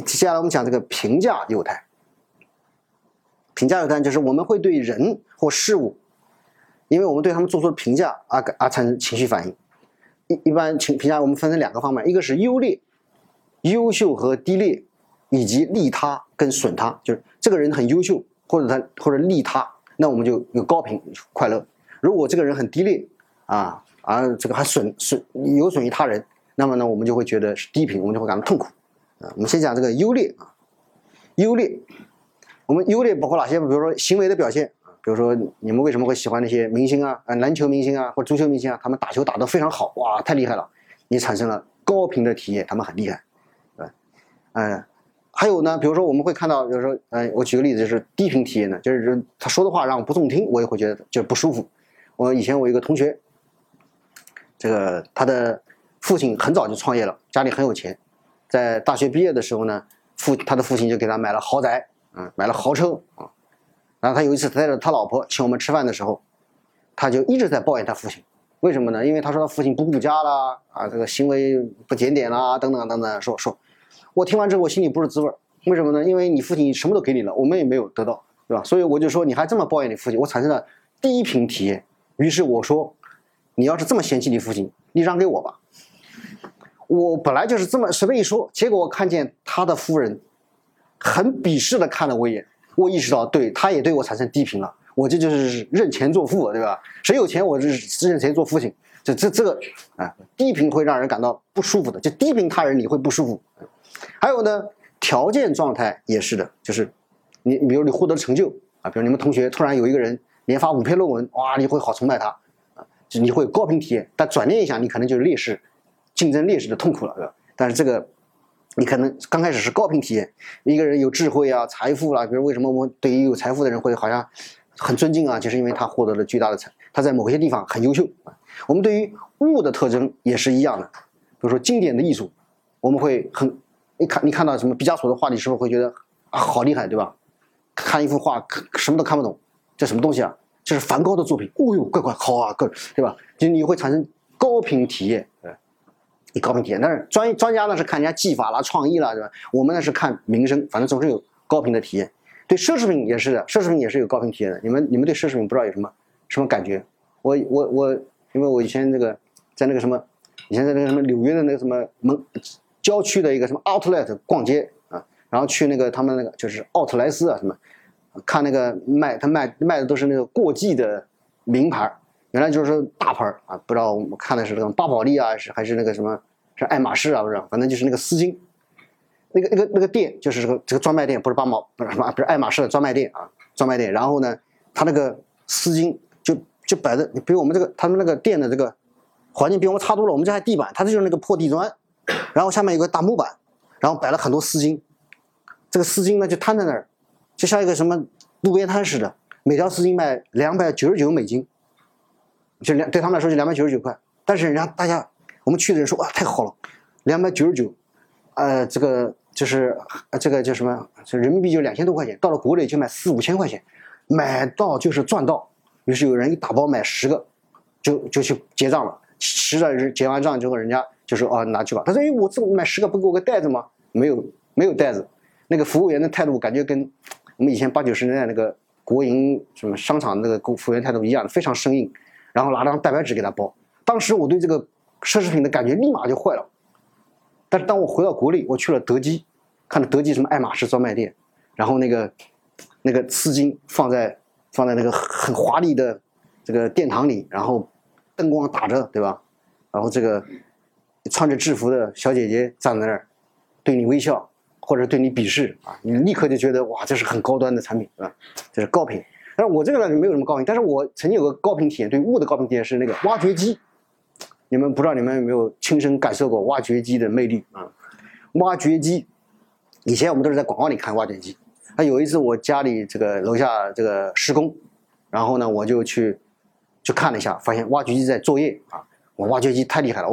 接下来我们讲这个评价犹太。评价犹太就是我们会对人或事物，因为我们对他们做出评价而产生情绪反应。一般评价我们分成两个方面，一个是优劣、优秀和低劣，以及利他跟损他，就是这个人很优秀或者利他，那我们就有高评快乐。如果这个人很低劣而这个还有损于他人，那么呢我们就会觉得是低评，我们就会感到痛苦。我们先讲这个优劣啊。优劣，我们优劣包括哪些？比如说行为的表现，比如说你们为什么会喜欢那些明星啊，篮球明星啊或者足球明星啊，他们打球打得非常好，哇太厉害了，你产生了高评的体验，他们很厉害，对吧？还有呢，比如说我们会看到，就是说，我举个例子，就是低频体验呢，就是他说的话让我不中听，我也会觉得就不舒服。以前我一个同学，这个他的父亲很早就创业了，家里很有钱，在大学毕业的时候呢，他的父亲就给他买了豪宅，买了豪车啊。然后他有一次带着他老婆请我们吃饭的时候，他就一直在抱怨他父亲，为什么呢？因为他说他父亲不顾家啦，这个行为不检点啦，等等等等，说。我听完之后我心里不是滋味，为什么呢？因为你父亲什么都给你了，我们也没有得到，对吧？所以我就说你还这么抱怨你父亲，我产生了低频体验。于是我说，你要是这么嫌弃你父亲，你让给我吧。我本来就是这么随便一说，结果我看见他的夫人很鄙视的看了我一眼，我意识到对他也对我产生低频了，我这就是认钱做父，对吧？谁有钱我就认谁做父亲，这个低频会让人感到不舒服的，就低频他人你会不舒服。还有呢，条件状态也是的，就是你比如你获得成就啊，比如你们同学突然有一个人连发5篇论文，哇，你会好崇拜他啊，你会高频体验，但转念一下，你可能就是劣势，竞争劣势的痛苦了，对吧？但是这个你可能刚开始是高频体验，一个人有智慧啊、财富啦，比如为什么我们对于有财富的人会好像很尊敬啊，就是因为他获得了巨大的财，他在某些地方很优秀。我们对于物的特征也是一样的，比如说经典的艺术，我们会很。你看到什么毕加索的画，你是不是会觉得好厉害，对吧？看一幅画什么都看不懂，这什么东西啊？这是梵高的作品，哦呦，怪好啊，对吧？就你会产生高频体验，你高频体验。但是专家呢是看人家技法啦、创意啦，对吧？我们呢是看名声，反正总是有高频的体验。对奢侈品也是的，奢侈品也是有高频体验的。你们对奢侈品不知道有什么感觉？我因为我以前在那个纽约的那个什么郊区的一个什么 outlet 逛街啊，然后去那个他们那个就是奥特莱斯啊什么，看那个他卖的都是那个过季的名牌，原来就是大牌啊，不知道我们看的是那种巴宝莉啊，还是那个什么是爱马仕啊，不知道，反正就是那个丝巾，那个店就是这个专卖店，不是爱马仕的专卖店啊，专卖店。然后呢，他那个丝巾就摆的比我们这个他们那个店的这个环境比我们差多了，我们这还地板，他这就是那个破地砖。然后下面有个大木板，然后摆了很多丝巾，这个丝巾呢就摊在那儿，就像一个什么路边摊似的，每条丝巾卖$299，就对他们来说就$299。但是人家大家我们去的人说，哇太好了，$299，这个就是这个叫什么，就人民币就2000多块钱，到了国内就卖4、5千块钱，买到就是赚到。于是有人一打包买10个，就去结账了，10个结完账之后人家。就说拿去吧。他说：“哎，我这买10个不给我个袋子吗？没有袋子。”那个服务员的态度感觉跟我们以前80、90年代那个国营什么商场那个服务员态度一样，非常生硬。然后拿了张蛋白纸给他包。当时我对这个奢侈品的感觉立马就坏了。但是当我回到国内，我去了德基，看了德基什么爱马仕专卖店，然后那个丝巾放在那个很华丽的这个殿堂里，然后灯光打着，对吧？然后这个。穿着制服的小姐姐站在那儿，对你微笑或者对你鄙视啊，你立刻就觉得哇，这是很高端的产品啊，这是高频。但是我这个呢没有什么高频，但是我曾经有个高频体验，对物的高频体验是那个挖掘机。你们不知道你们有没有亲身感受过挖掘机的魅力啊？挖掘机，以前我们都是在广告里看挖掘机。那有一次我家里这个楼下这个施工，然后呢我就去看了一下，发现挖掘机在作业啊。我挖掘机太厉害了，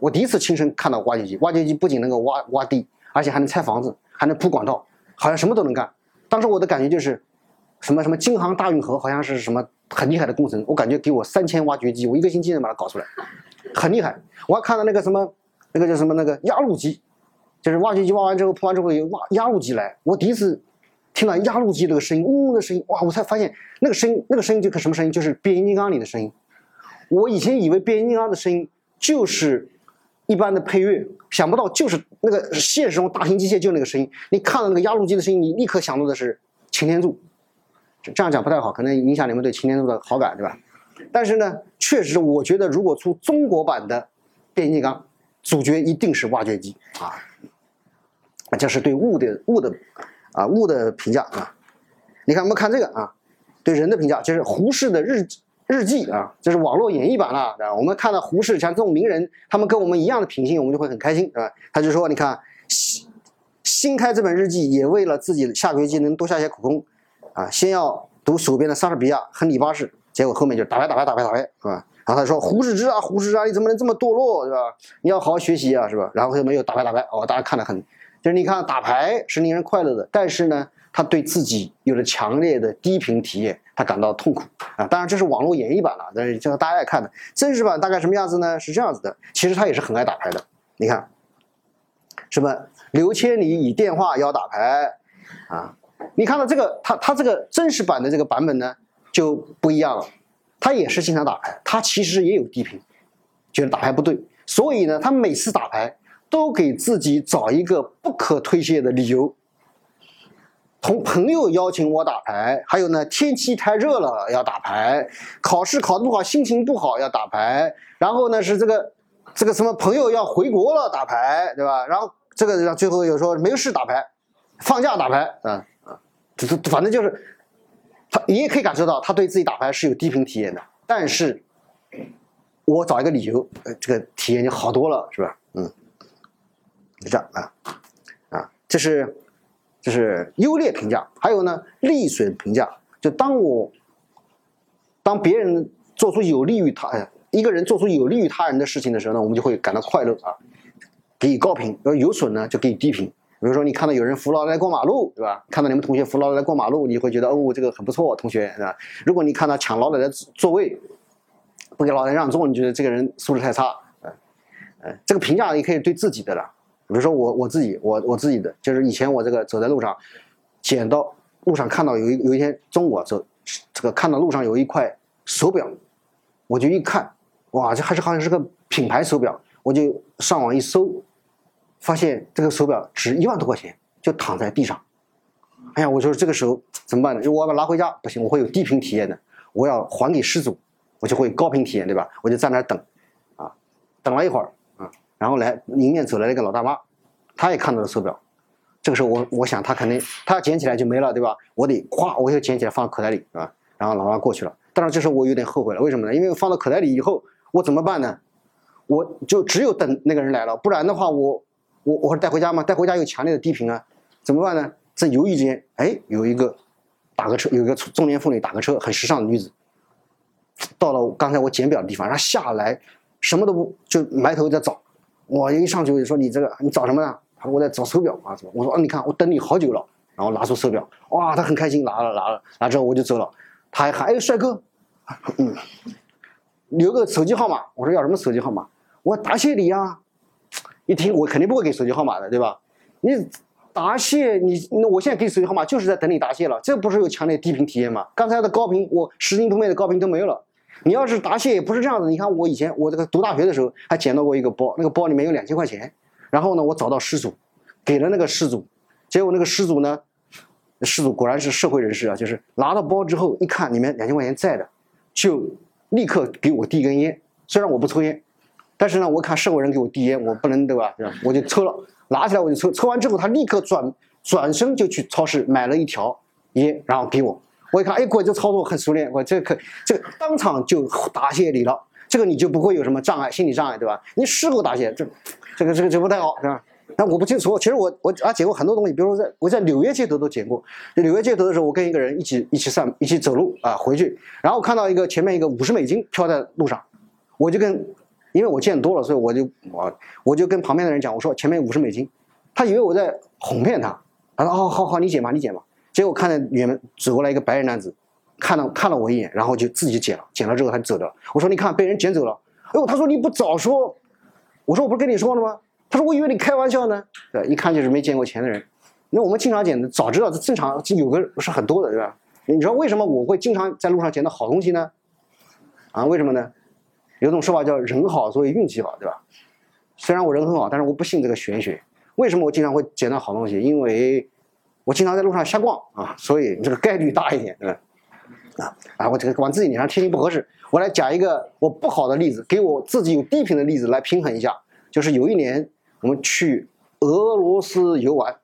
我第一次亲身看到挖掘机。挖掘机不仅能够挖地，而且还能拆房子，还能铺管道，好像什么都能干。当时我的感觉就是，什么京杭大运河好像是什么很厉害的工程，我感觉给我3000挖掘机，我一个星期能把它搞出来，很厉害。我还看到那个什么那个叫什么那个压路机，就是挖掘机挖完之后，铺完之后有挖压路机来，我第一次听到压路机这个声音，嗡嗡的声音，哇！我才发现那个声音就是什么声音？就是变形金刚里的声音。我以前以为变形金刚的声音就是一般的配乐，想不到就是那个现实中大型机械就那个声音。你看到那个压路机的声音，你立刻想到的是擎天柱。这样讲不太好，可能影响你们对擎天柱的好感，对吧？但是呢，确实我觉得如果出中国版的变形金刚，主角一定是挖掘机啊！这是对物的评价啊。你看我们看这个啊，对人的评价，就是胡适的日记啊，这是网络演绎版啦、啊。我们看到胡适像这种名人，他们跟我们一样的品性，我们就会很开心，对吧？他就说，你看新开这本日记，也为了自己下学期能多下些苦功啊，先要读手边的莎士比亚、亨利八世，结果后面就打败，是吧？然后他说胡适之啊，你怎么能这么堕落，是吧？你要好好学习啊，是吧？然后他们又打败，哦，大家看得很，就是你看打牌是令人快乐的，但是呢，他对自己有了强烈的低频体验，他感到痛苦啊。当然这是网络演绎版了，但是这个大家也看的，真实版大概什么样子呢？是这样子的，其实他也是很爱打牌的。你看，什么刘千里以电话邀打牌啊？你看到这个，他这个真实版的这个版本呢就不一样了。他也是经常打牌，他其实也有低频，觉得打牌不对，所以呢，他每次打牌都给自己找一个不可推卸的理由。同朋友邀请我打牌，还有呢，天气太热了要打牌，考试考不好心情不好要打牌，然后呢是这个什么朋友要回国了打牌，对吧？然后这个最后有时候没事打牌，放假打牌啊啊，反正就是。他你也可以感受到，他对自己打牌是有低频体验的，但是，我找一个理由，这个体验就好多了，是吧？嗯，就这样啊，这是优劣评价，还有呢利损评价，就当别人做出有利于一个人做出有利于他人的事情的时候呢，我们就会感到快乐啊，给予高评；而有损呢，就给予低评。比如说你看到有人扶老奶奶过马路，对吧？看到你们同学扶老奶奶过马路，你会觉得哦，这个很不错，同学，对吧？如果你看到抢老奶奶座位，不给老奶奶让座，你觉得这个人素质太差，这个评价也可以对自己的了。比如说我自己的，就是以前我这个走在路上，捡到路上看到有一天中午走，这个看到路上有一块手表，我就一看，哇，这还是好像是个品牌手表，我就上网一搜。发现这个手表值1万多块钱，就躺在地上。哎呀，我说这个时候怎么办呢？我要把它拿回家不行，我会有低频体验的。我要还给失主，我就会高频体验，对吧？我就在那儿等，啊，等了一会儿啊，然后迎面走来了一个老大妈，她也看到了手表。这个时候我想她肯定，她要捡起来就没了，对吧？我得咵，我就捡起来放到口袋里，啊，然后老妈过去了。但是这时候我有点后悔了，为什么呢？因为放到口袋里以后，我怎么办呢？我就只有等那个人来了，不然的话我带回家吗？带回家有强烈的低频啊，怎么办呢？在犹豫之间，哎，有一个中年妇女打个车，很时尚的女子，到了刚才我捡表的地方，她下来什么都不，就埋头在找。我一上去我就说你找什么呢？她说我在找手表啊，我说你看我等你好久了，然后拿出手表，哇，她很开心，拿之后我就走了，她还喊哎帅哥，嗯，留个手机号码，我说要什么手机号码？我答谢你啊。一听我肯定不会给手机号码的，对吧？你答谢你，我现在给手机号码就是在等你答谢了，这不是有强烈低频体验吗？刚才的高频，我拾金不昧的高频都没有了。你要是答谢也不是这样子。你看我以前我这个读大学的时候还捡到过一个包，那个包里面有2000块钱，然后呢我找到失主，给了那个失主，结果那个失主呢，失主果然是社会人士啊，就是拿到包之后一看里面2000块钱在的，就立刻给我递一根烟，虽然我不抽烟。但是呢，我看社会人给我递烟，我不能，对吧？我就抽了，拿起来我就抽。抽完之后，他立刻转身就去超市买了一条烟，然后给我。我一看，哎，我这操作很熟练，我这个当场就答谢你了。这个你就不会有什么障碍，心理障碍，对吧？你事后答谢，这个就不太好，是吧？但我不清楚，其实我啊捡过很多东西，比如说我在纽约街头都捡过。纽约街头的时候，我跟一个人一起走路啊回去，然后看到前面一个$50飘在路上，我就跟。因为我见多了，所以我就跟旁边的人讲，我说前面$50，他以为我在哄骗他，他说哦好你捡吧。结果看见远面走过来一个白人男子，看了我一眼，然后就自己捡了之后他就走了。我说你看被人捡走了，哎呦，他说你不早说，我说我不是跟你说了吗？他说我以为你开玩笑呢，对吧？一看就是没见过钱的人。那我们经常捡的，早知道正常有个是很多的，对吧？你知道为什么我会经常在路上捡到好东西呢？啊，为什么呢？有种说法叫人好所以运气好，对吧？虽然我人很好，但是我不信这个玄学。为什么我经常会捡到好东西？因为我经常在路上瞎逛啊，所以这个概率大一点，对吧？啊，我这个往自己脸上贴金不合适。我来讲一个我不好的例子，给我自己有低频的例子来平衡一下。就是有一年我们去俄罗斯游玩，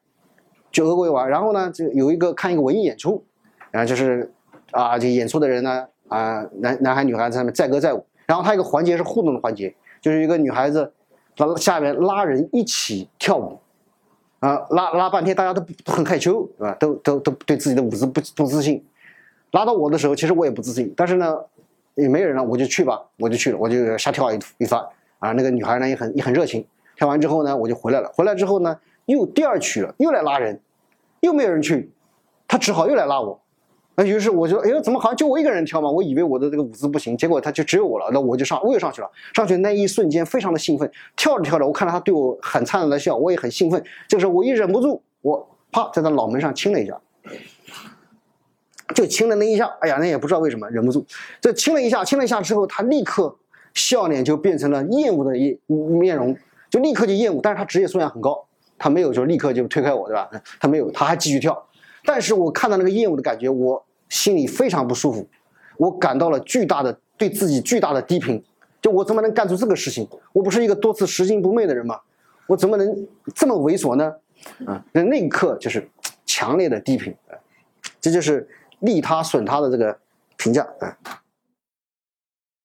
去俄国游玩，然后呢，这有一个看一个文艺演出，然后就是啊，这演出的人呢，啊，男孩女孩在上面载歌载舞。然后他一个环节是互动的环节，就是一个女孩子下面拉人一起跳舞，啊，拉半天，大家都很害羞，对吧？都对自己的舞姿不自信。拉到我的时候，其实我也不自信，但是呢，也没人了，我就去吧，我就去了，我就瞎跳一番啊。那个女孩呢也很热情，跳完之后呢，我就回来了。回来之后呢，又第二曲了，又来拉人，又没有人去，她只好又来拉我。那于是我就哎呦，怎么好像就我一个人跳嘛？我以为我的这个舞姿不行，结果她就只有我了。那我又上去了。上去那一瞬间非常的兴奋，跳着跳着，我看到她对我很灿烂的笑，我也很兴奋。这个时候我一忍不住，我啪在她脑门上亲了一下。就亲了那一下，哎呀，那也不知道为什么忍不住。这亲了一下之后，他立刻笑脸就变成了厌恶的面容，就立刻就厌恶。但是他职业素养很高，他没有就立刻就推开我，对吧？他没有，他还继续跳。但是我看到那个厌恶的感觉，我心里非常不舒服，我感到了对自己巨大的低评。就我怎么能干出这个事情？我不是一个多次拾金不昧的人吗？我怎么能这么猥琐呢？啊，那一刻就是强烈的低评，这就是利他损他的这个评价，